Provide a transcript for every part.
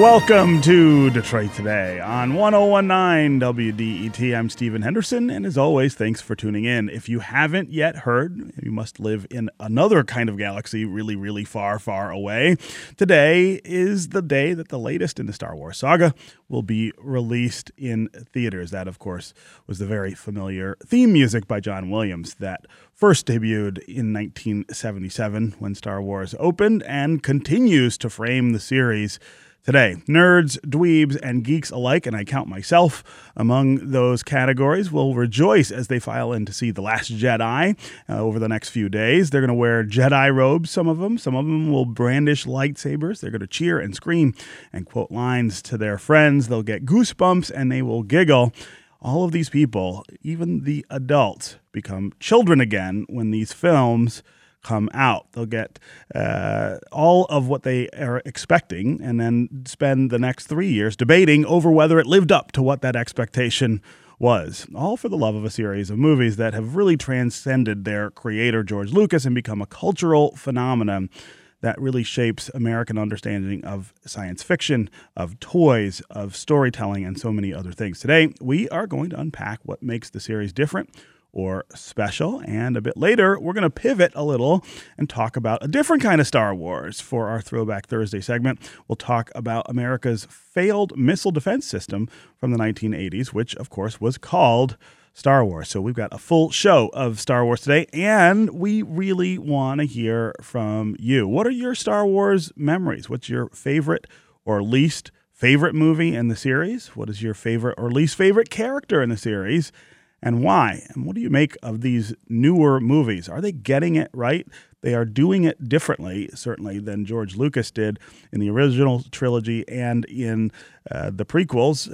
Welcome to Detroit Today on 101.9 WDET. I'm Stephen Henderson, and as always, thanks for tuning in. If you haven't yet heard, you must live in another kind of galaxy really, really far, far away. Today is the day that the latest in the Star Wars saga will be released in theaters. That, of course, was the very familiar theme music by John Williams that first debuted in 1977 when Star Wars opened and continues to frame the series today. Nerds, dweebs, and geeks alike, and I count myself among those categories, will rejoice as they file in to see The Last Jedi over the next few days. They're going to wear Jedi robes, some of them. Some of them will brandish lightsabers. They're going to cheer and scream and quote lines to their friends. They'll get goosebumps and they will giggle. All of these people, even the adults, become children again when these films come out. They'll get all of what they are expecting and then spend the next 3 years debating over whether it lived up to what that expectation was. All for the love of a series of movies that have really transcended their creator, George Lucas, and become a cultural phenomenon that really shapes American understanding of science fiction, of toys, of storytelling, and so many other things. Today, we are going to unpack what makes the series different or special, and a bit later, we're going to pivot a little and talk about a different kind of Star Wars. For our Throwback Thursday segment, we'll talk about America's failed missile defense system from the 1980s, which, of course, was called Star Wars. So we've got a full show of Star Wars today, and we really want to hear from you. What are your Star Wars memories? What's your favorite or least favorite movie in the series? What is your favorite or least favorite character in the series? And why? And what do you make of these newer movies? Are they getting it right? They are doing it differently, certainly, than George Lucas did in the original trilogy and in the prequels.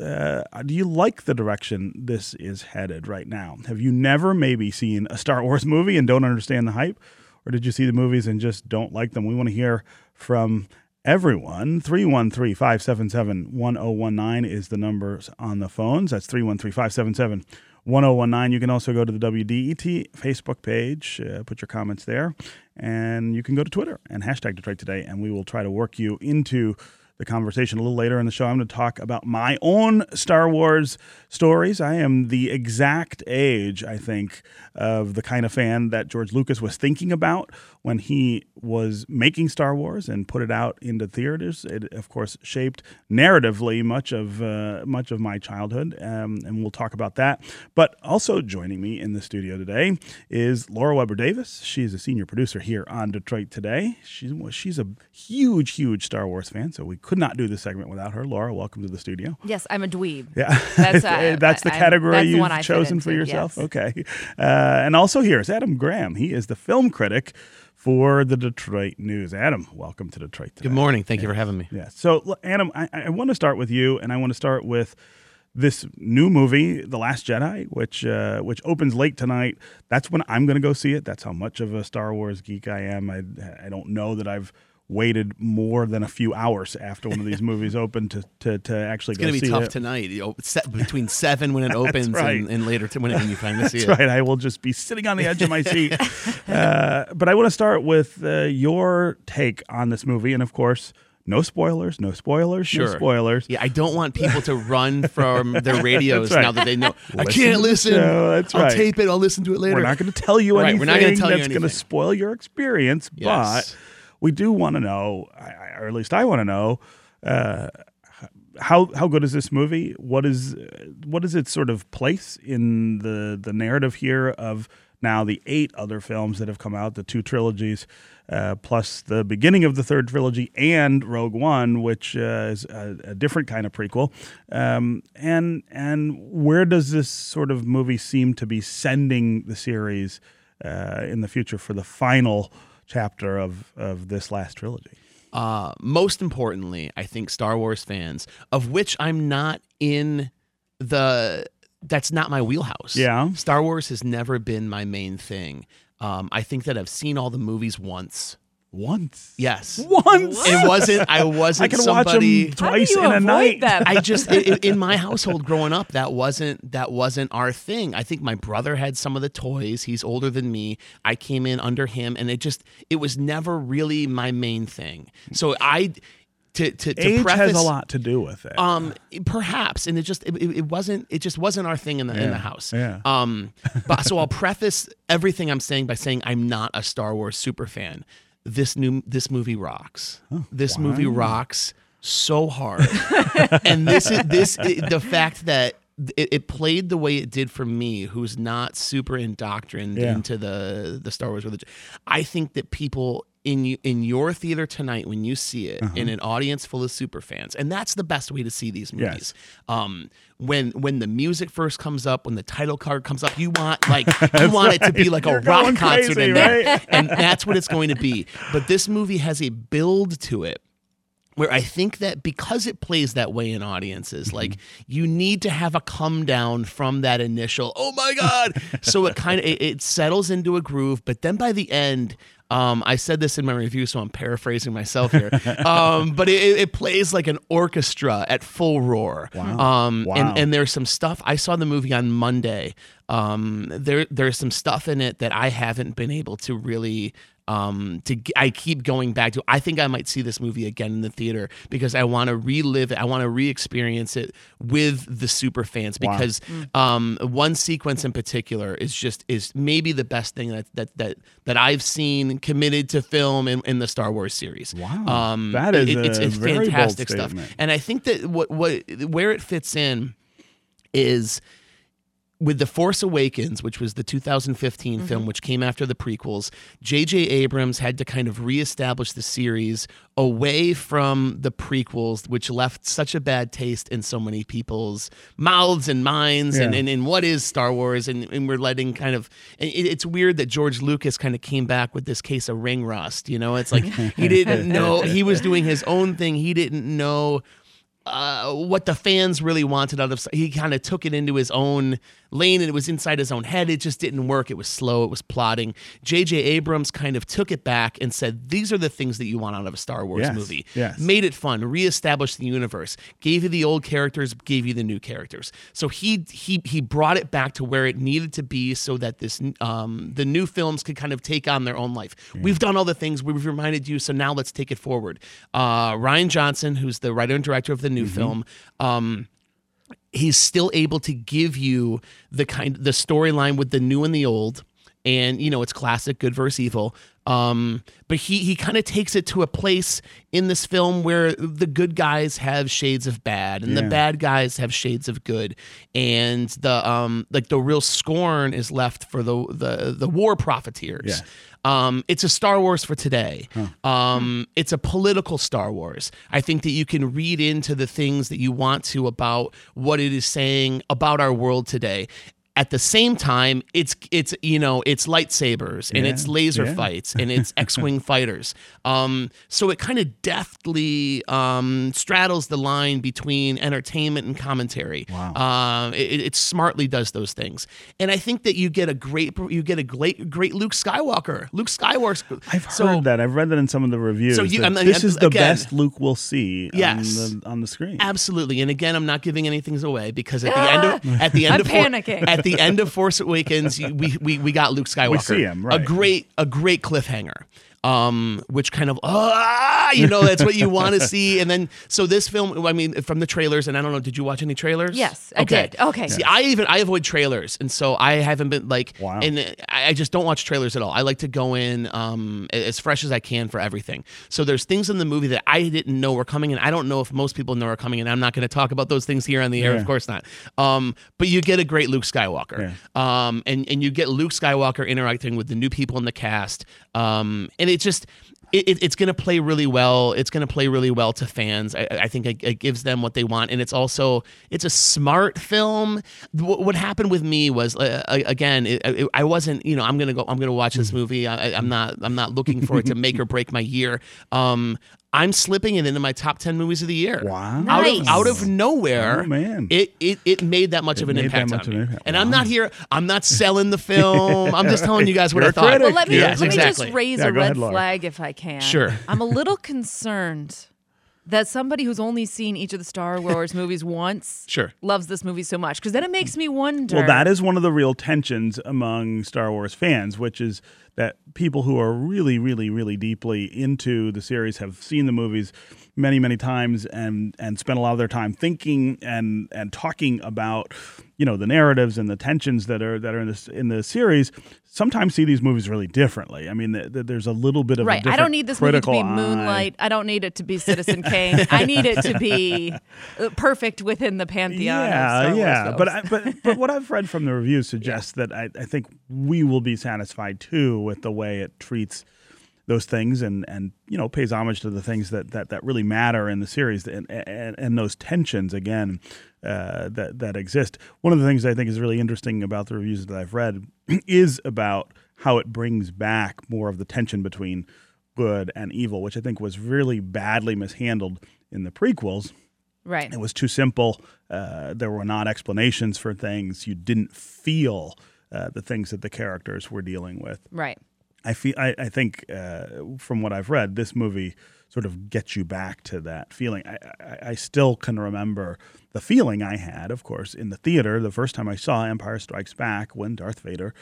Do you like the direction this is headed right now? Have you never maybe seen a Star Wars movie and don't understand the hype? Or did you see the movies and just don't like them? We want to hear from everyone. 313-577-1019 is the numbers on the phones. That's 313-577-1019. 1019. You can also go to the WDET Facebook page, put your comments there, and you can go to Twitter and hashtag Detroit Today, and we will try to work you into the conversation a little later in the show. I'm going to talk about my own Star Wars stories. I am the exact age, I think, of the kind of fan that George Lucas was thinking about when he was making Star Wars and put it out into theaters. It, of course, shaped narratively much of my childhood, and we'll talk about that. But also joining me in the studio today is Laura Weber Davis. She's a senior producer here on Detroit Today. She's a huge, huge Star Wars fan, so we could not do this segment without her. Laura, welcome to the studio. Yes, I'm a dweeb. Yeah, that's the category that's you've chosen for yourself. Yes. Okay, and also here is Adam Graham. He is the film critic for the Detroit News. Adam, welcome to Detroit Today. Good morning. Thank you for having me. Yeah. So, Adam, I want to start with you, and I want to start with this new movie, The Last Jedi, which opens late tonight. That's when I'm going to go see it. That's how much of a Star Wars geek I am. I don't know that I've waited more than a few hours after one of these movies opened to actually go see it. It's going to be tough tonight, between 7 when it opens and later when you finally see it. That's right. I will just be sitting on the edge of my seat. But I want to start with your take on this movie. And, of course, no spoilers. Yeah, I don't want people to run from their radios now that they know. I can't listen. No, that's right. I'll tape it. I'll listen to it later. We're not going to tell you anything. We're not going to tell you anything. That's going to spoil your experience, yes. But we do want to know, or at least I want to know, how good is this movie? What is its sort of place in the narrative here of now the 8 other films that have come out, the 2 trilogies, plus the beginning of the 3rd trilogy and Rogue One, which is a different kind of prequel. And where does this sort of movie seem to be sending the series in the future for the final chapter of this last trilogy? Most importantly, I think Star Wars fans, of which I'm not in that's not my wheelhouse. Yeah. Star Wars has never been my main thing. I think that I've seen all the movies once. Once? Yes. Once? I can somebody watch them twice in a night. I just, in my household growing up, that wasn't our thing. I think my brother had some of the toys. He's older than me. I came in under him, and it was never really my main thing. So to preface, has a lot to do with it. Perhaps, and it just wasn't our thing in the house. Yeah. But so I'll preface everything I'm saying by saying I'm not a Star Wars super fan. This movie rocks. Oh, this movie rocks so hard. And the fact that it played the way it did for me, who's not super indoctrined into the Star Wars religion. I think that people in your theater tonight, when you see it in an audience full of super fans, and that's the best way to see these movies. Yes. When the music first comes up, when the title card comes up, you want it to be like a rock concert in there, right? And that's what it's going to be. But this movie has a build to it, where I think that because it plays that way in audiences, like you need to have a come down from that initial, oh my God. So it kind of, it settles into a groove. But then by the end, I said this in my review, so I'm paraphrasing myself here. But it plays like an orchestra at full roar. Wow. And there's some stuff. I saw the movie on Monday. There's some stuff in it that I haven't been able to really... I keep going back to. I think I might see this movie again in the theater because I want to relive it. I want to re-experience it with the super fans because one sequence in particular is maybe the best thing that I've seen committed to film in the Star Wars series. Wow, that is it's very fantastic bold stuff. And I think that where it fits in is. With The Force Awakens, which was the 2015 film, which came after the prequels, J.J. Abrams had to kind of reestablish the series away from the prequels, which left such a bad taste in so many people's mouths and minds and what is Star Wars. And we're letting kind of... It's weird that George Lucas kind of came back with this case of ring rust, you know? It's like he didn't know... He was doing his own thing. He didn't know... what the fans really wanted out of, he kind of took it into his own lane and it was inside his own head. It just didn't work. It was slow. It was plodding. J.J. Abrams kind of took it back and said, these are the things that you want out of a Star Wars movie. Yes. Made it fun, reestablished the universe, gave you the old characters, gave you the new characters. So he brought it back to where it needed to be so that this the new films could kind of take on their own life. Yeah. We've done all the things. We've reminded you. So now let's take it forward. Ryan Johnson, who's the writer and director of the new film, he's still able to give you the storyline with the new and the old, and you know it's classic good versus evil. But he kind of takes it to a place in this film where the good guys have shades of bad, and the bad guys have shades of good, and the real scorn is left for the war profiteers. Yeah. It's a Star Wars for today. Huh. It's a political Star Wars. I think that you can read into the things that you want to about what it is saying about our world today. At the same time, it's you know, it's lightsabers and it's laser fights and it's X-Wing fighters. So it kind of deftly straddles the line between entertainment and commentary. Wow. It smartly does those things. And I think that you get a great Luke Skywalker. Luke Skywalker. I've heard that. I've read that in some of the reviews. So this is the best Luke we'll see on the screen. Absolutely. And again, I'm not giving anything away because at the end of the end of Force Awakens, we got Luke Skywalker. We see him, right. A great cliffhanger, which kind of, you know, that's what you want to see. And then, so this film, I mean, from the trailers, and I don't know, did you watch any trailers? Yes, I did. Okay. See, I avoid trailers, and so I haven't been like, and I just don't watch trailers at all. I like to go in as fresh as I can for everything. So there's things in the movie that I didn't know were coming, and I don't know if most people know are coming, and I'm not going to talk about those things here on the air, of course not. But you get a great Luke Skywalker, and you get Luke Skywalker interacting with the new people in the cast, and it's going to play really well. It's going to play really well to fans. I think it gives them what they want, and it's a smart film. What happened with me was again, I wasn't. You know, I'm going to watch this movie. I'm not looking for it to make or break my year. I'm slipping it into my top 10 movies of the year. Wow! Nice. Out of nowhere, oh, man. It made that much of an impact on me. And I'm not here. I'm not selling the film. I'm just telling you guys what I thought. Well, let me just raise a red flag if I can. Sure. I'm a little concerned that somebody who's only seen each of the Star Wars movies once loves this movie so much? Because then it makes me wonder. Well, that is one of the real tensions among Star Wars fans, which is that people who are really, really, really deeply into the series have seen the movies many, many times and spent a lot of their time thinking and talking about, you know, the narratives and the tensions that are in the series, sometimes see these movies really differently. I mean, there's a little bit of a different. I don't need this movie to be Moonlight. I don't need it to be Citizen Kane. I need it to be perfect within the pantheon. Yeah. But what I've read from the reviews suggests that I think we will be satisfied too with the way it treats those things and you know, pays homage to the things that really matter in the series and those tensions again that exist. One of the things I think is really interesting about the reviews that I've read is about how it brings back more of the tension between good and evil, which I think was really badly mishandled in the prequels. Right. It was too simple. There were not explanations for things. You didn't feel the things that the characters were dealing with. Right. I think from what I've read, this movie sort of gets you back to that feeling. I still can remember the feeling I had, of course, in the theater the first time I saw Empire Strikes Back when Darth Vader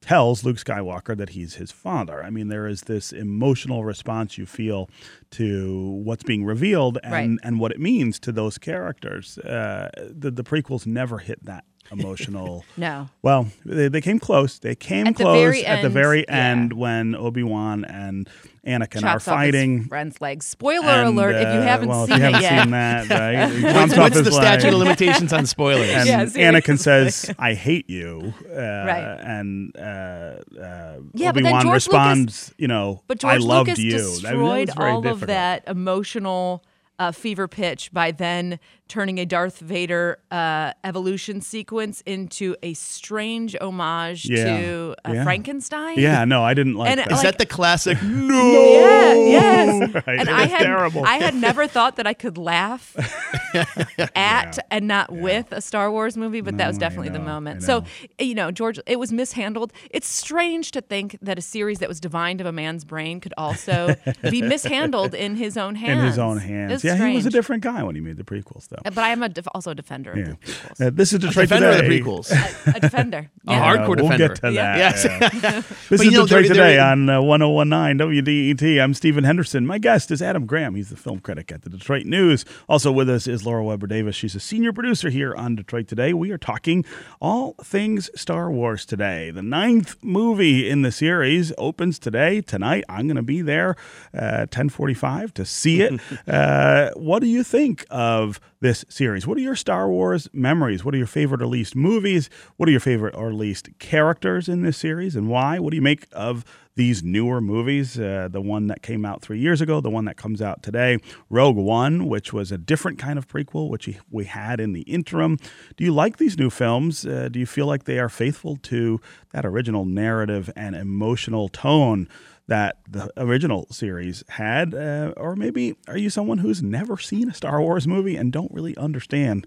tells Luke Skywalker that he's his father. I mean, there is this emotional response you feel to what's being revealed and what it means to those characters. The prequels never hit that emotional. No. Well, they came close. They came close at the very end when Obi-Wan and Anakin are fighting. Chops off his friend's legs. Spoiler alert! If you haven't seen it yet, what's the statute of limitations on spoilers? And Anakin says, "I hate you." And Obi-Wan responds, "You know, I loved you." Destroyed all of that emotional fever pitch by then turning a Darth Vader evolution sequence into a strange homage to Frankenstein. Yeah, no, I didn't like that. Is that the classic? No. Yeah, yes. Right. And I had never thought that I could laugh at and not with a Star Wars movie, but that was definitely the moment. So, you know, George, it was mishandled. It's strange to think that a series that was divined of a man's brain could also be mishandled in his own hands. It's strange. He was a different guy when he made the prequels, though. But I am also a defender of the prequels. This is Detroit Today. A defender of the prequels. A defender. Yeah. A hardcore defender. We'll get to that. Yeah. Yeah. This is Detroit Today on 101.9 WDET. I'm Stephen Henderson. My guest is Adam Graham. He's the film critic at the Detroit News. Also with us is Laura Weber Davis. She's a senior producer here on Detroit Today. We are talking all things Star Wars today. The ninth movie in the series opens today. Tonight, I'm going to be there at 10:45 to see it. What do you think of this series? What are your Star Wars memories? What are your favorite or least movies? What are your favorite or least characters in this series and why? What do you make of these newer movies? The one that came out 3 years ago, the one that comes out today, Rogue One, which was a different kind of prequel, which we had in the interim. Do you like these new films? Do you feel like they are faithful to that original narrative and emotional tone that the original series had? Or maybe are you someone who's never seen a Star Wars movie and don't really understand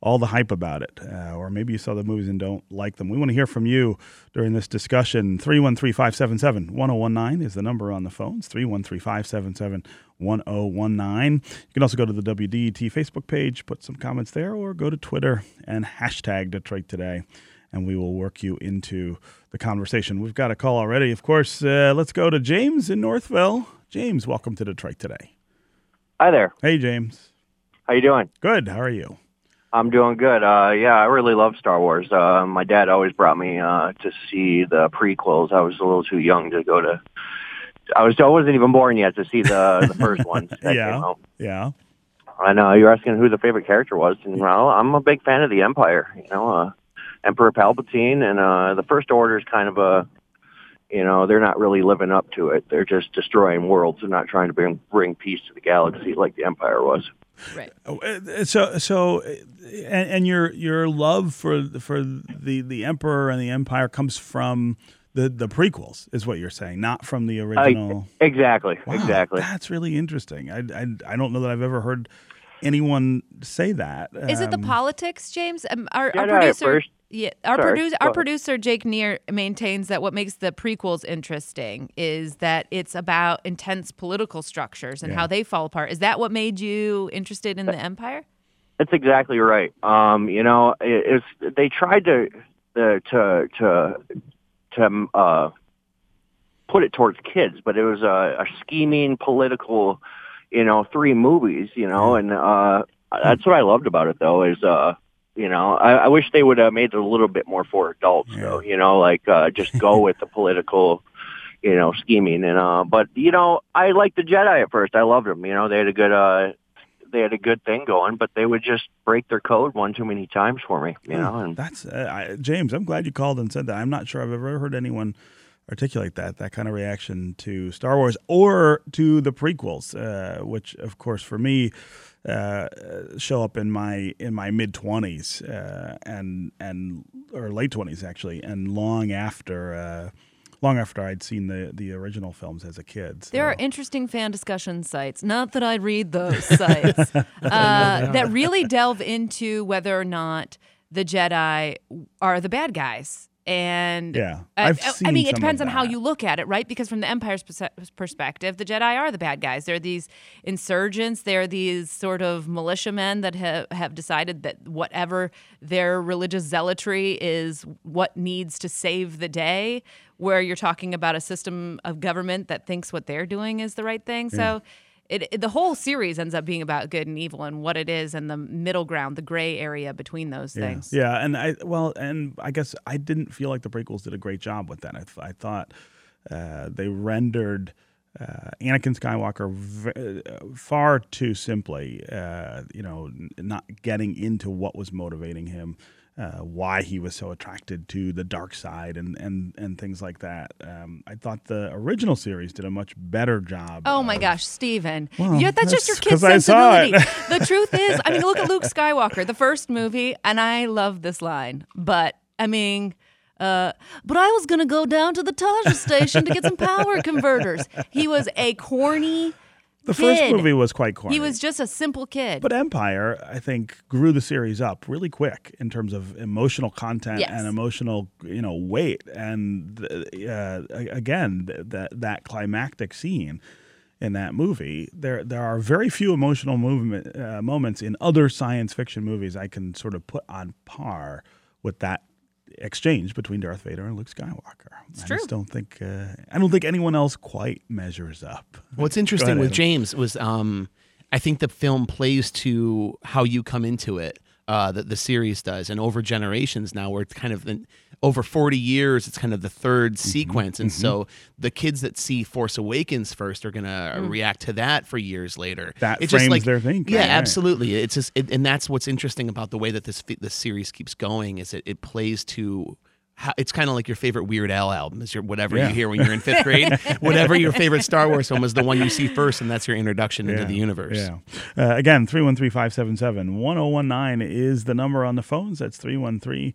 all the hype about it? Or maybe you saw the movies and don't like them. We want to hear from you during this discussion. 313-577-1019 is the number on the phones. 313-577-1019. You can also go to the WDET Facebook page, put some comments there, or go to Twitter and hashtag Detroit Today, and we will work you into the conversation. We've got a call already, of course. Let's go to James in Northville. James, welcome to Detroit Today. Hi there. Hey, James. How you doing? Good. How are you? I'm doing good. I really love Star Wars. My dad always brought me to see the prequels. I was a little too young to go to... I wasn't even born yet to see the first ones that came out. Yeah. I know. You're asking who the favorite character was. And, well, I'm a big fan of the Empire, you know, Emperor Palpatine, and the First Order is kind of a, you know, they're not really living up to it. They're just destroying worlds and not trying to bring peace to the galaxy like the Empire was. Right. So, and your love for the Emperor and the Empire comes from the prequels, is what you're saying, not from the original. Exactly. That's really interesting. I don't know that I've ever heard anyone say that. Is it the politics, James? Our producer. First. Yeah, our producer Jake Neer maintains that what makes the prequels interesting is that it's about intense political structures and how they fall apart. Is that what made you interested in the Empire? That's exactly right. They tried to put it towards kids, but it was a scheming political, three movies, and that's what I loved about it though is. I wish they would have made it a little bit more for adults, though. Just go with the political, scheming. But I liked the Jedi at first. I loved them. They had a good, thing going, but they would just break their code one too many times for me. James, I'm glad you called and said that. I'm not sure I've ever heard anyone articulate that kind of reaction to Star Wars or to the prequels, which, of course, for me. Show up in my mid 20s or late 20s actually, and long after I'd seen the original films as a kid. So. There are interesting fan discussion sites. Not that I read those sites that really delve into whether or not the Jedi are the bad guys. And it depends on how you look at it, right? Because from the Empire's perspective, the Jedi are the bad guys. They're these insurgents. They're these sort of militiamen that have decided that whatever their religious zealotry is what needs to save the day, where you're talking about a system of government that thinks what they're doing is the right thing. Yeah. So the whole series ends up being about good and evil and what it is and the middle ground, the gray area between those things. Yeah, and I guess I didn't feel like the prequels did a great job with that. I thought they rendered Anakin Skywalker far too simply, not getting into what was motivating him, why he was so attracted to the dark side and things like that. I thought the original series did a much better job. Oh, my gosh, Stephen. Well, that's just your kid's sensibility. The truth is, look at Luke Skywalker, the first movie, and I love this line. But I was going to go down to the Taja station to get some power converters. He was a corny kid. First movie was quite corny. He was just a simple kid. But Empire, I think, grew the series up really quick in terms of emotional content and emotional, weight. And again, that climactic scene in that movie, there are very few emotional moments in other science fiction movies I can sort of put on par with that exchange between Darth Vader and Luke Skywalker. It's true. I don't think anyone else quite measures up. What's interesting with James was I think the film plays to how you come into it, that the series does, and over generations now where it's kind of over 40 years it's kind of the third sequence, and so the kids that see Force Awakens first are going to react to that for years later. That it's frames just like, their thinking. Yeah, right. Absolutely. It's just, and that's what's interesting about the way that this series keeps going is it plays to how, it's kind of like your favorite Weird Al album is you hear when you're in fifth grade. Whatever your favorite Star Wars film is the one you see first, and that's your introduction into the universe. Yeah. Again, 313-577-1019 is the number on the phones. That's 313-577-1019.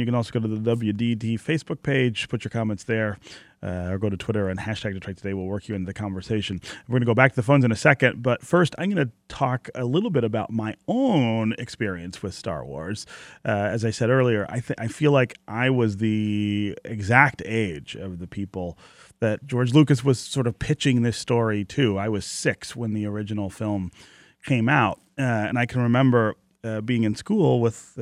You can also go to the WDET Facebook page, put your comments there, or go to Twitter and hashtag Detroit Today. We'll work you into the conversation. We're going to go back to the phones in a second, but first I'm going to talk a little bit about my own experience with Star Wars. As I said earlier, I feel like I was the exact age of the people that George Lucas was sort of pitching this story to. I was 6 when the original film came out, and I can remember being in school with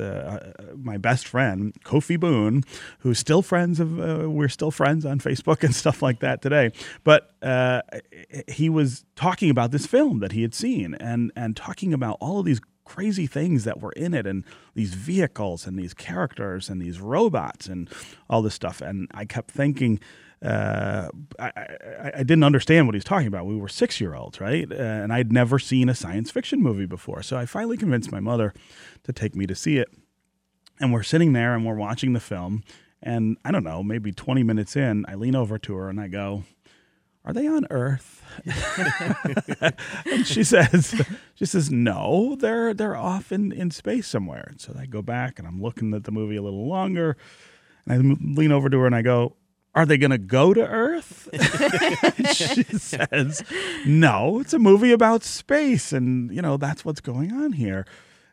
my best friend Kofi Boone, who's still friends of we're still friends on Facebook and stuff like that today. But he was talking about this film that he had seen and talking about all of these crazy things that were in it and these vehicles and these characters and these robots and all this stuff. And I kept thinking, I didn't understand what he's talking about. We were 6-year-olds, right? And I'd never seen a science fiction movie before. So I finally convinced my mother to take me to see it. And we're sitting there and we're watching the film. And I don't know, maybe 20 minutes in, I lean over to her and I go, "Are they on Earth?" And she says, "No, they're off in space somewhere." And so I go back and I'm looking at the movie a little longer, and I lean over to her and I go, "Are they going to go to Earth?" She says, "No, it's a movie about space, and that's what's going on here."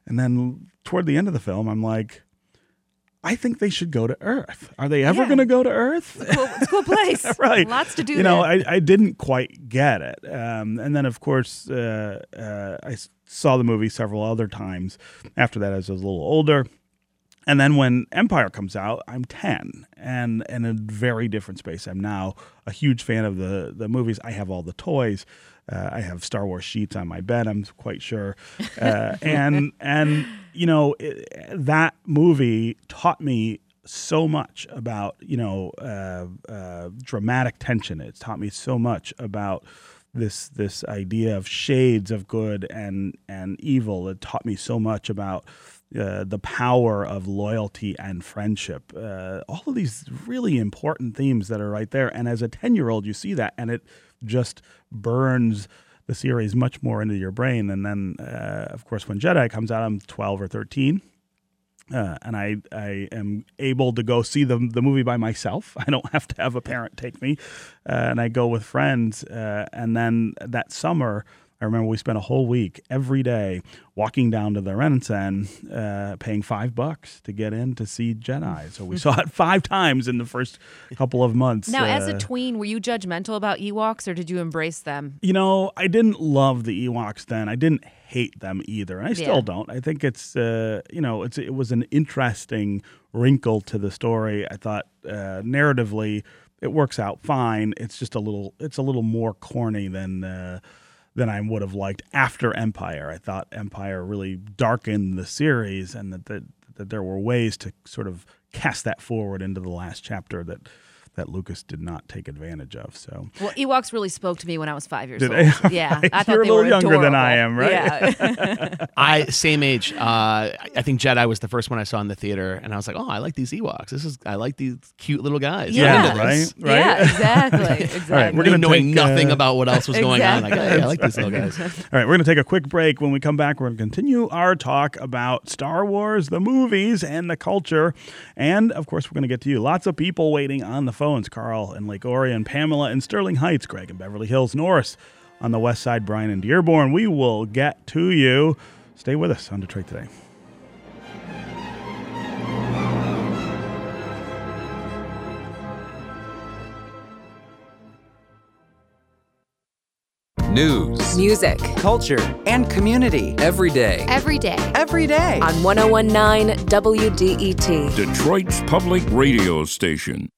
And then toward the end of the film, I'm like, I think they should go to Earth. Are they ever going to go to Earth? It's a cool place. Right. Lots to do. You know, I didn't quite get it. And then, of course, I saw the movie several other times after that as I was a little older. And then when Empire comes out, I'm 10 and in a very different space. I'm now a huge fan of the movies. I have all the toys. I have Star Wars sheets on my bed, I'm quite sure. And you know, that movie taught me so much about, you know, dramatic tension. It taught me so much about this idea of shades of good and evil. It taught me so much about the power of loyalty and friendship. All of these really important themes that are right there. And as a 10-year-old, you see that, and it just burns the series much more into your brain. And then, of course, when Jedi comes out, I'm 12 or 13. And I am able to go see the movie by myself. I don't have to have a parent take me. And I go with friends. And then that summer, I remember we spent a whole week every day walking down to the Renaissance, paying $5 to get in to see Jedi. So we saw it 5 times in the first couple of months. Now, as a tween, were you judgmental about Ewoks, or did you embrace them? You know, I didn't love the Ewoks then. I didn't hate them either, and I still don't. I think it's you know, it was an interesting wrinkle to the story. I thought narratively it works out fine. It's just a little more corny than I would have liked after Empire. I thought Empire really darkened the series, and that there were ways to sort of cast that forward into the last chapter that Lucas did not take advantage of. So, well, Ewoks really spoke to me when I was 5 years old. Yeah, I thought they were younger than I am, right? Yeah. Same age. I think Jedi was the first one I saw in the theater, and I was like, oh, I like these Ewoks. I like these cute little guys. Yeah, right. Yeah, exactly. All right, we're knowing nothing about what else was going on. Like, I like these little guys. All right, we're going to take a quick break. When we come back, we're going to continue our talk about Star Wars, the movies, and the culture, and of course, we're going to get to you. Lots of people waiting on the phone. Carl in Lake Orion, Pamela in Sterling Heights, Greg in Beverly Hills, Norris on the West Side, Brian in Dearborn. We will get to you. Stay with us on Detroit Today. News, music, culture, and community. Every day. Every day. Every day. On 101.9 WDET. Detroit's public radio station.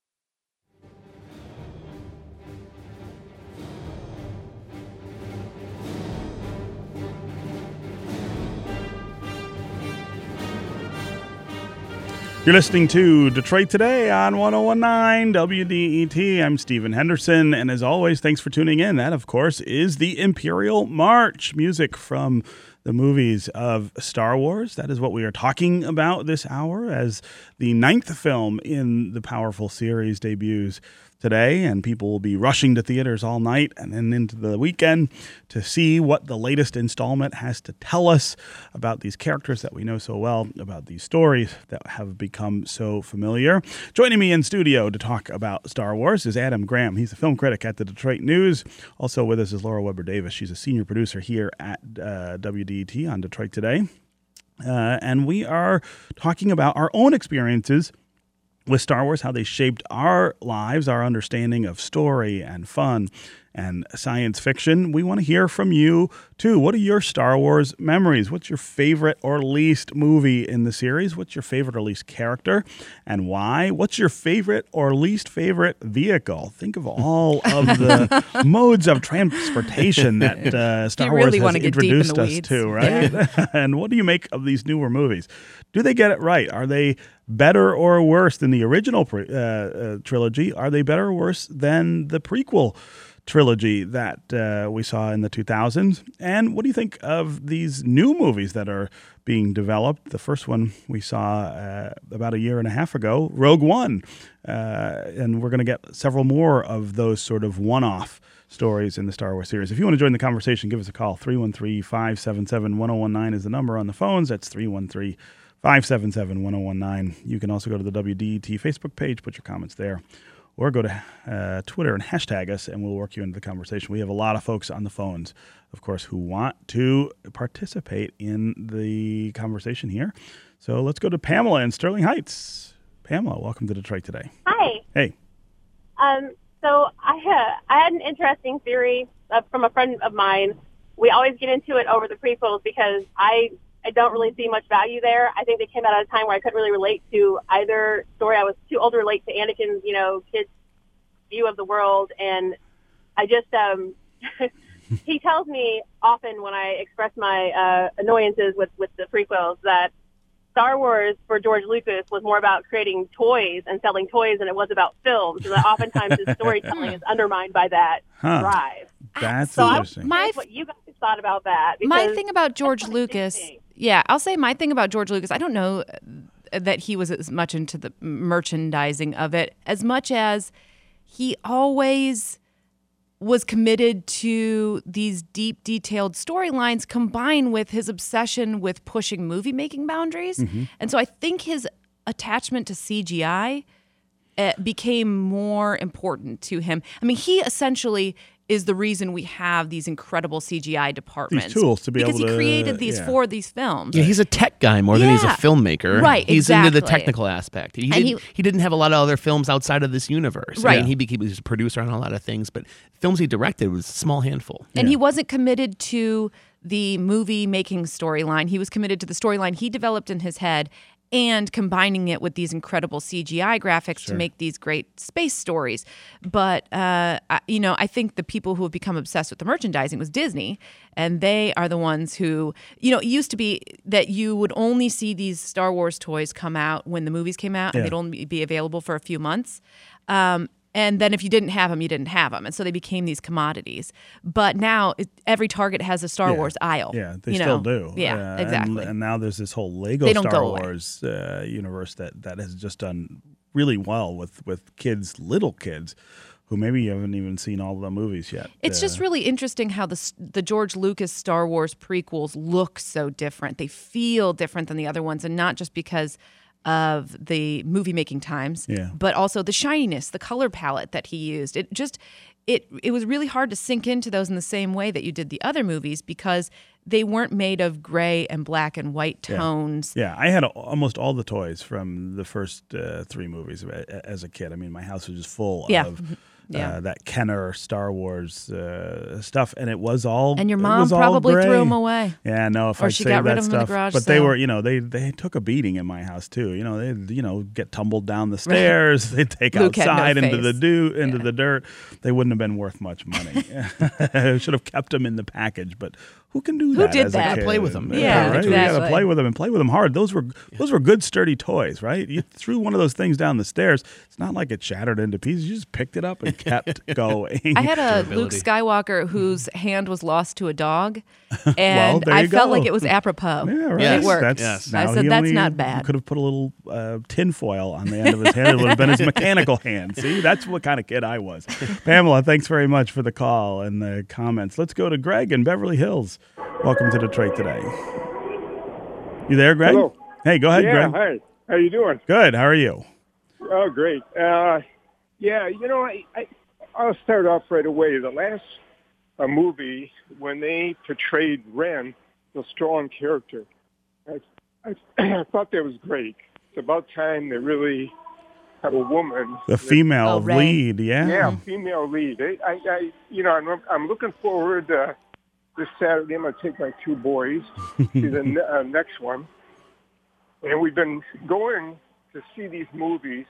You're listening to Detroit Today on 101.9 WDET. I'm Stephen Henderson, and as always, thanks for tuning in. That, of course, is the Imperial March, music from the movies of Star Wars. That is what we are talking about this hour, as the 9th film in the powerful series debuts today, and people will be rushing to theaters all night and then into the weekend to see what the latest installment has to tell us about these characters that we know so well, about these stories that have become so familiar. Joining me in studio to talk about Star Wars is Adam Graham. He's a film critic at the Detroit News. Also with us is Laura Weber Davis. She's a senior producer here at WDET on Detroit Today. And we are talking about our own experiences with Star Wars, how they shaped our lives, our understanding of story and fun and science fiction. We want to hear from you, too. What are your Star Wars memories? What's your favorite or least movie in the series? What's your favorite or least character, and why? What's your favorite or least favorite vehicle? Think of all of the modes of transportation that Star Wars has introduced us to, right? Yeah. And what do you make of these newer movies? Do they get it right? Are they better or worse than the original trilogy? Are they better or worse than the prequel trilogy that we saw in the 2000s? And what do you think of these new movies that are being developed? The first one we saw about a year and a half ago, Rogue One. And we're going to get several more of those sort of one-off stories in the Star Wars series. If you want to join the conversation, give us a call. 313-577-1019 is the number on the phones. That's 313-577-1019. You can also go to the WDET Facebook page, put your comments there, or go to Twitter and hashtag us, and we'll work you into the conversation. We have a lot of folks on the phones, of course, who want to participate in the conversation here. So let's go to Pamela in Sterling Heights. Pamela, welcome to Detroit Today. Hi. Hey. So I had an interesting theory from a friend of mine. We always get into it over the prequels because I don't really see much value there. I think they came out at a time where I couldn't really relate to either story. I was too old to relate to Anakin's, you know, kid's view of the world. And I just, he tells me often when I express my annoyances with the prequels that Star Wars for George Lucas was more about creating toys and selling toys than it was about films. And oftentimes his storytelling is undermined by that drive. That's so interesting. That's what you guys thought about that. My thing about George Lucas... Yeah, I'll say my thing about George Lucas, I don't know that he was as much into the merchandising of it as much as he always was committed to these deep, detailed storylines combined with his obsession with pushing movie-making boundaries. Mm-hmm. And so I think his attachment to CGI became more important to him. I mean, he essentially... is the reason we have these incredible CGI departments. These tools to be able to... Because he created these for these films. Yeah, he's a tech guy more than he's a filmmaker. Right, he's exactly. into the technical aspect. He didn't have a lot of other films outside of this universe. Right. I mean, he was a producer on a lot of things, but films he directed was a small handful. And he wasn't committed to the movie-making storyline. He was committed to the storyline he developed in his head and combining it with these incredible CGI graphics to make these great space stories. But, you know, I think the people who have become obsessed with the merchandising was Disney, and they are the ones who, you know, it used to be that you would only see these Star Wars toys come out when the movies came out, and they'd only be available for a few months. And then if you didn't have them, you didn't have them. And so they became these commodities. But now every Target has a Star Wars aisle. Yeah, they still do. Yeah, exactly. And now there's this whole Lego Star Wars universe that has just done really well with kids, little kids, who maybe you haven't even seen all of the movies yet. It's just really interesting how the George Lucas Star Wars prequels look so different. They feel different than the other ones, and not just because of the movie-making times, but also the shininess, the color palette that he used. It just, it was really hard to sink into those in the same way that you did the other movies because they weren't made of gray and black and white tones. Yeah, I had almost all the toys from the first three movies as a kid. I mean, my house was just full of... Yeah. That Kenner Star Wars stuff, and it was all and your mom probably threw them away. Yeah, no, if I say that stuff, but they were, you know, they took a beating in my house too. You know, they get tumbled down the stairs, they take outside into the dirt. They wouldn't have been worth much money. I should have kept them in the package, but who can do that? Who did that? Play with them. Yeah, right. Exactly. You got to play with them and play with them hard. Those were good sturdy toys, right? You threw one of those things down the stairs. It's not like it shattered into pieces. You just picked it up and kept going. I had a Luke Skywalker whose hand was lost to a dog, and I felt like it was apropos. Yeah, right. Yes. It worked. I said that's not bad. You could have put a little tinfoil on the end of his hand. It would have been his mechanical hand. See, that's what kind of kid I was. Pamela, thanks very much for the call and the comments. Let's go to Greg in Beverly Hills. Welcome to Detroit Today. You there, Greg? Hello. Hey, go ahead, Greg. Hi. How you doing? Good. How are you? Oh, great. Yeah, you know, I'll start off right away. The last movie, when they portrayed Ren, the strong character, I thought that was great. It's about time they really have a woman. The female lead, Yeah, female lead. I you know, I'm looking forward this Saturday. I'm going to take my two boys to the next one. And we've been going to see these movies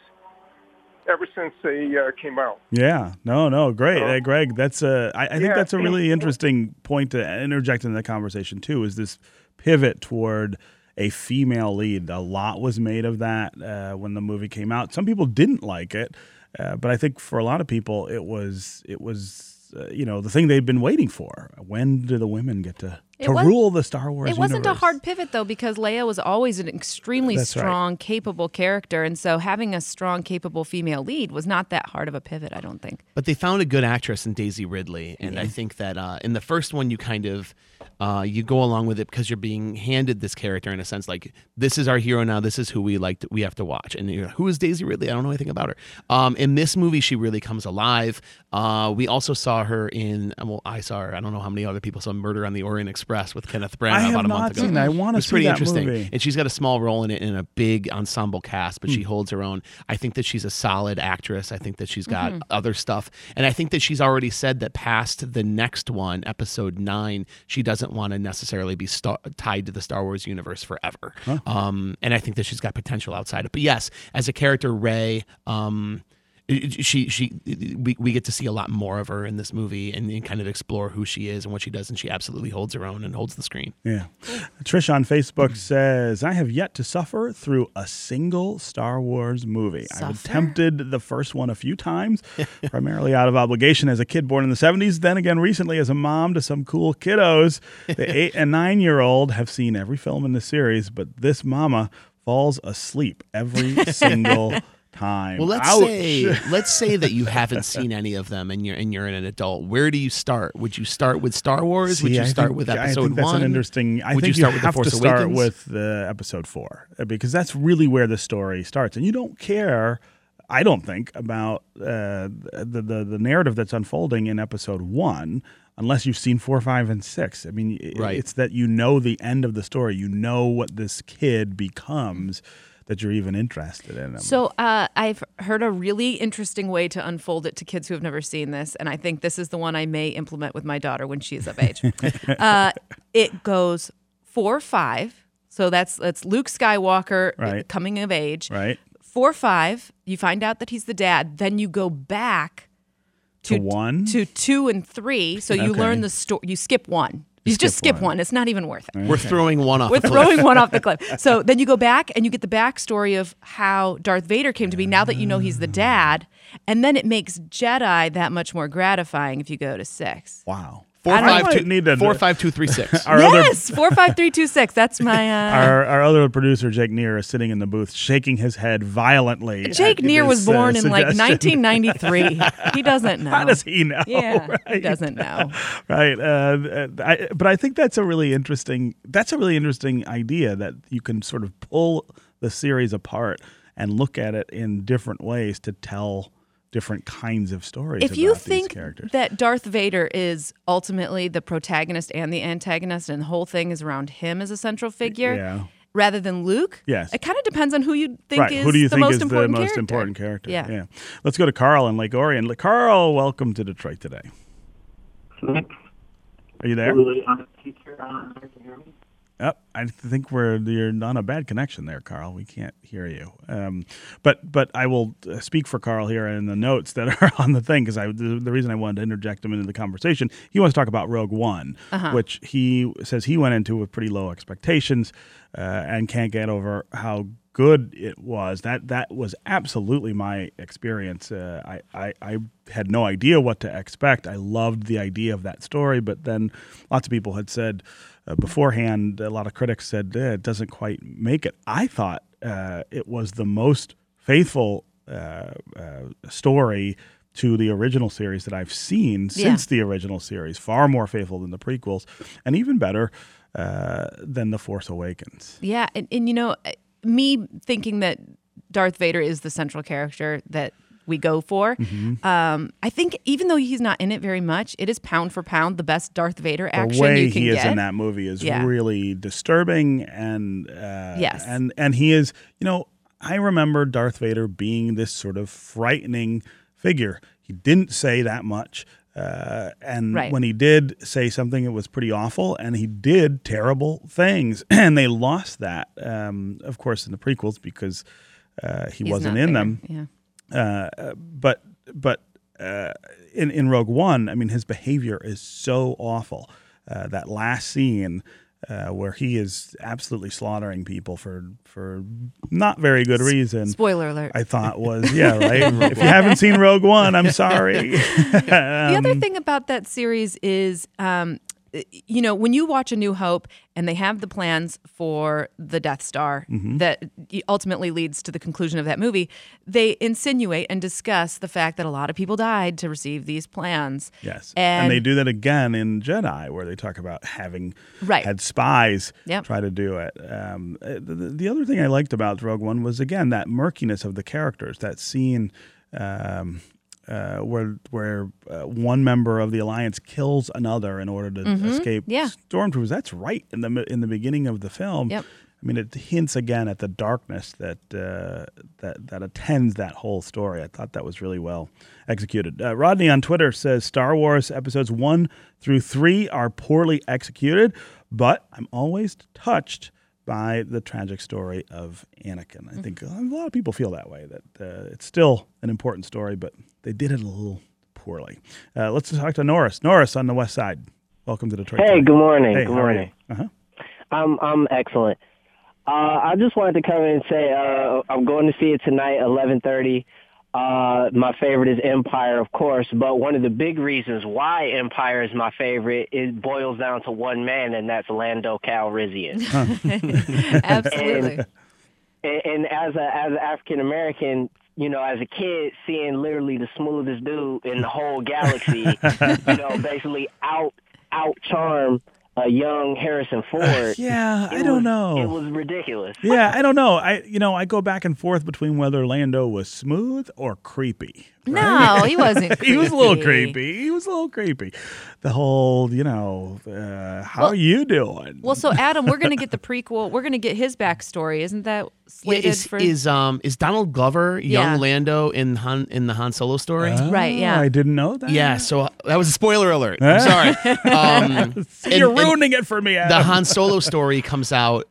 ever since they came out. Yeah. No, great. Hey, Greg, that's I think that's a really interesting point to interject in the conversation, too, is this pivot toward a female lead. A lot was made of that when the movie came out. Some people didn't like it, but I think for a lot of people it was the thing they'd been waiting for. When do the women get to rule the Star Wars universe. It wasn't a hard pivot, though, because Leia was always an extremely strong, capable character, and so having a strong, capable female lead was not that hard of a pivot, I don't think. But they found a good actress in Daisy Ridley, and I think that in the first one, you kind of you go along with it because you're being handed this character in a sense, like, this is our hero now, this is who we like, we have to watch. And you're like, who is Daisy Ridley? I don't know anything about her. In this movie, she really comes alive. We also saw her in, well, I saw her, I don't know how many other people saw Murder on the Orient Express with Kenneth Branagh about a month ago. I want to see that movie. It's pretty interesting. And she's got a small role in it in a big ensemble cast, but she holds her own. I think that she's a solid actress. I think that she's got other stuff. And I think that she's already said that past the next one, episode 9, she doesn't want to necessarily be tied to the Star Wars universe forever. Huh. And I think that she's got potential outside it. But yes, as a character, Rey... We get to see a lot more of her in this movie and kind of explore who she is and what she does, and she absolutely holds her own and holds the screen. Yeah. Trish on Facebook says, I have yet to suffer through a single Star Wars movie. I attempted the first one a few times, primarily out of obligation as a kid born in the 70s, then again recently as a mom to some cool kiddos. The 8 and 9-year-old have seen every film in the series, but this mama falls asleep every single time. Well, let's say that you haven't seen any of them, and you're an adult. Where do you start? Would you start with Star Wars? Would you start with Episode 1? I think that's an interesting. I think you have to start with Episode 4 because that's really where the story starts, and you don't care. I don't think about the narrative that's unfolding in Episode 1 unless you've seen 4, 5, and 6. I mean, it's that you know the end of the story. You know what this kid becomes. That you're even interested in them. So I've heard a really interesting way to unfold it to kids who have never seen this, and I think this is the one I may implement with my daughter when she's of age. It goes 4, 5, so that's Luke Skywalker coming of age. Right. 4, 5, you find out that he's the dad. Then you go back to 1, to 2 and 3. So you learn the story. You skip 1. You just skip 1. It's not even worth it. We're throwing 1 off the cliff. We're throwing 1 off the cliff. So then you go back and you get the backstory of how Darth Vader came to be now that you know he's the dad. And then it makes Jedi that much more gratifying if you go to 6. Wow. 4, 5, 2, 3, 6. Yes, 4, 5, 3, 2, 6. That's my. Our other producer Jake Neer is sitting in the booth, shaking his head violently. Jake Neer was born in like 1993. He doesn't know. How does he know? Yeah, he doesn't know. Right, but I think that's a really interesting. That's a really interesting idea that you can sort of pull the series apart and look at it in different ways to tell different kinds of stories. If you think that Darth Vader is ultimately the protagonist and the antagonist, and the whole thing is around him as a central figure, rather than Luke, it kind of depends on who you think is who do you think is the most important character. Yeah. Let's go to Carl in Lake Orion. Carl, welcome to Detroit Today. Are you there? Yep, I think you're on a bad connection there, Carl. We can't hear you. But I will speak for Carl here in the notes that are on the thing, because the reason I wanted to interject him into the conversation, he wants to talk about Rogue One, which he says he went into with pretty low expectations and can't get over how good it was. That was absolutely my experience. I had no idea what to expect. I loved the idea of that story, but then lots of people had said beforehand, a lot of critics said it doesn't quite make it. I thought it was the most faithful story to the original series that I've seen since the original series, far more faithful than the prequels, and even better than The Force Awakens. Yeah, and you know... Me thinking that Darth Vader is the central character that we go for, I think even though he's not in it very much, it is pound for pound the best Darth Vader action you can get. The way he is in that movie is really disturbing, and and he is, you know, I remember Darth Vader being this sort of frightening figure. He didn't say that much. And when he did say something, it was pretty awful, and he did terrible things, and they lost that, of course, in the prequels because he wasn't in them. Yeah. But in Rogue One, I mean, his behavior is so awful. That last scene where he is absolutely slaughtering people for not very good reason. Spoiler alert. I thought was, if you haven't seen Rogue One, I'm sorry. The other thing about that series is you know, when you watch A New Hope and they have the plans for the Death Star that ultimately leads to the conclusion of that movie, they insinuate and discuss the fact that a lot of people died to receive these plans. Yes. And they do that again in Jedi, where they talk about having had spies try to do it. The other thing I liked about Rogue One was, again, that murkiness of the characters, that scene where one member of the Alliance kills another in order to escape stormtroopers. That's right in the beginning of the film. Yep. I mean, it hints again at the darkness that that attends that whole story. I thought that was really well executed. Rodney on Twitter says, Star Wars episodes 1 through 3 are poorly executed, but I'm always touched by the tragic story of Anakin. I think a lot of people feel that way, that it's still an important story, but they did it a little poorly. Let's talk to Norris. Norris on the West Side. Welcome to Detroit. Hey, good morning. Hey, good morning. I'm excellent. I just wanted to come in and say I'm going to see it tonight, 11:30. My favorite is Empire, of course, but one of the big reasons why Empire is my favorite, it boils down to one man, and that's Lando Calrissian. Huh. Absolutely. And as an African American, you know, as a kid, seeing literally the smoothest dude in the whole galaxy, you know, basically out charm a young Harrison Ford. I don't know. It was ridiculous. Yeah, I don't know. I go back and forth between whether Lando was smooth or creepy. Right? No, he wasn't creepy. He was a little creepy. The whole, how are you doing? Well, so Adam, we're going to get the prequel. We're going to get his backstory. Isn't that slated for? Is Donald Glover young Lando in the Han Solo story? Right, yeah. I didn't know that. Yeah, so that was a spoiler alert. I'm sorry. Ruining it for me, Adam. The Han Solo story comes out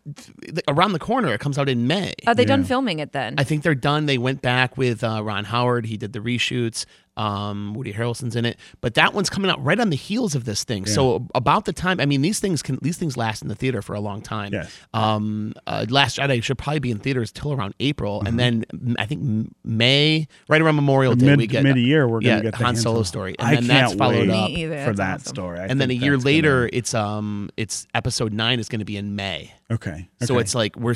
around the corner. It comes out in May. Are they done filming it then? I think they're done. They went back with Ron Howard. He did the reshoots. Woody Harrelson's in it. But that one's coming out right on the heels of this thing. Yeah. So about the time, I mean, these things last in the theater for a long time. Yes. Last Jedi should probably be in theaters till around April. Mm-hmm. And then I think May, right around Memorial Day, we get mid-year we're going to get the Han Solo story. And then that's followed up for that story. And then a year later, it's episode 9 is going to be in May. Okay. So it's like we're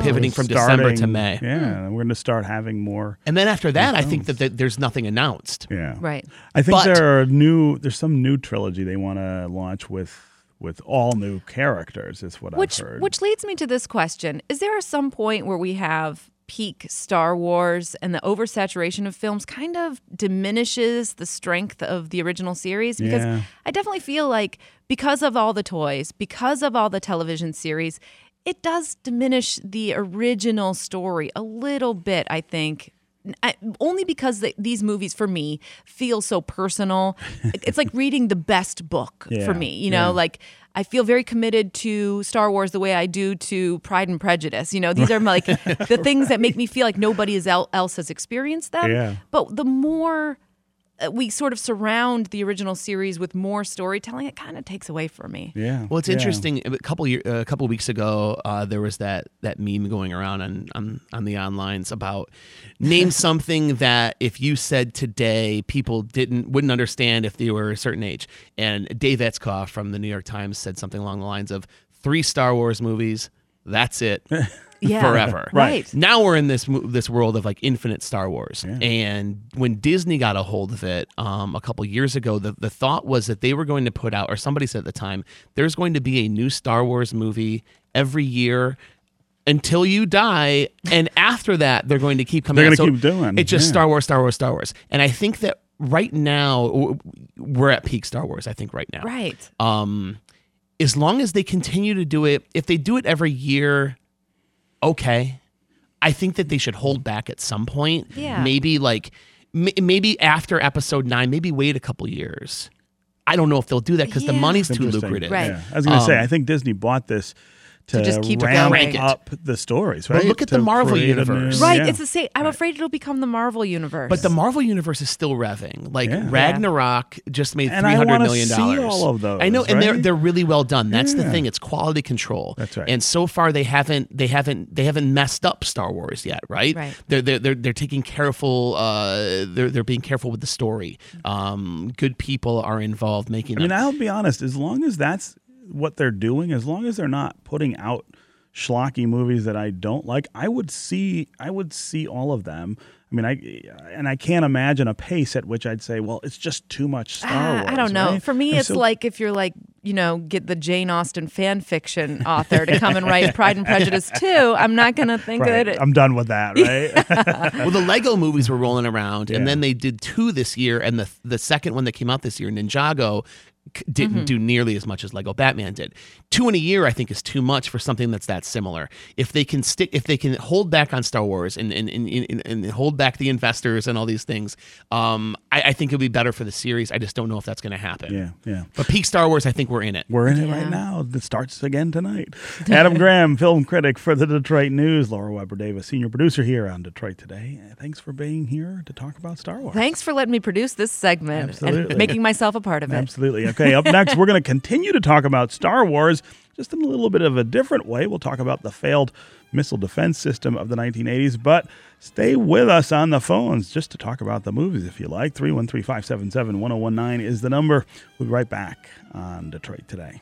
pivoting from December to May. Yeah, we're going to start having more. And then after that, I think that there's nothing announced. Yeah. Right. I think there's some new trilogy they want to launch with all new characters is what I've heard. Which leads me to this question. Is there some point where we have peak Star Wars and the oversaturation of films kind of diminishes the strength of the original series? Because I definitely feel like because of all the toys, because of all the television series, it does diminish the original story a little bit, I think. Only because these movies, for me, feel so personal. It's like reading the best book for me. Like I feel very committed to Star Wars the way I do to Pride and Prejudice. These are like the things that make me feel like nobody else has experienced them. Yeah. But the more we sort of surround the original series with more storytelling, it kind of takes away from me. Yeah. Well, it's interesting. A couple weeks ago, there was that meme going around on the onlines about name something that if you said today, people wouldn't understand if they were a certain age. And Dave Etzkoff from the New York Times said something along the lines of 3 Star Wars movies. That's it. Forever. Right. Now we're in this world of like infinite Star Wars. Yeah. And when Disney got a hold of it a couple years ago, the thought was that they were going to put out, or somebody said at the time, there's going to be a new Star Wars movie every year until you die. And after that, they're going to keep coming out. They're going to keep doing. It's just Star Wars, Star Wars, Star Wars. And I think that right now, we're at peak Star Wars, I think right now. Right. As long as they continue to do it, if they do it every year, okay. I think that they should hold back at some point. Yeah. Maybe maybe after episode 9, maybe wait a couple years. I don't know if they'll do that because the money's too lucrative. Right. Yeah. I was going to say, I think Disney bought this to just keep ramp up the stories, right? But look at the Marvel universe. Right, yeah. It's the same. I'm afraid it'll become the Marvel universe. But the Marvel universe is still revving. Like Ragnarok just made $300 million. I want to see all of those. I know, and they're really well done. That's the thing. It's quality control. That's right. And so far they haven't messed up Star Wars yet, right? Right. They're taking careful. They're being careful with the story. Good people are involved making. I mean, I'll be honest. As long as that's what they're doing, as long as they're not putting out schlocky movies that I don't like, I would see all of them. I mean, I can't imagine a pace at which I'd say, well, it's just too much Star Wars. I don't know. Right? For me, it's like if you're like, get the Jane Austen fan fiction author to come and write Pride and Prejudice 2, I'm not going to think that I'm done with that, right? Well, the Lego movies were rolling around, and then they did 2 this year, and the second one that came out this year, Ninjago, didn't do nearly as much as Lego Batman did. 2 in a year, I think, is too much for something that's that similar. If they can hold back on Star Wars and hold back the investors and all these things, I think it'll be better for the series. I just don't know if that's going to happen. Yeah. But peak Star Wars, I think we're in it. We're in it right now. It starts again tonight. Adam Graham, film critic for the Detroit News. Laura Weber Davis, senior producer here on Detroit Today. Thanks for being here to talk about Star Wars. Thanks for letting me produce this segment and making myself a part of it. Absolutely. Okay, up next, we're going to continue to talk about Star Wars, just in a little bit of a different way. We'll talk about the failed missile defense system of the 1980s, but stay with us on the phones just to talk about the movies, if you like. 313-577-1019 is the number. We'll be right back on Detroit Today.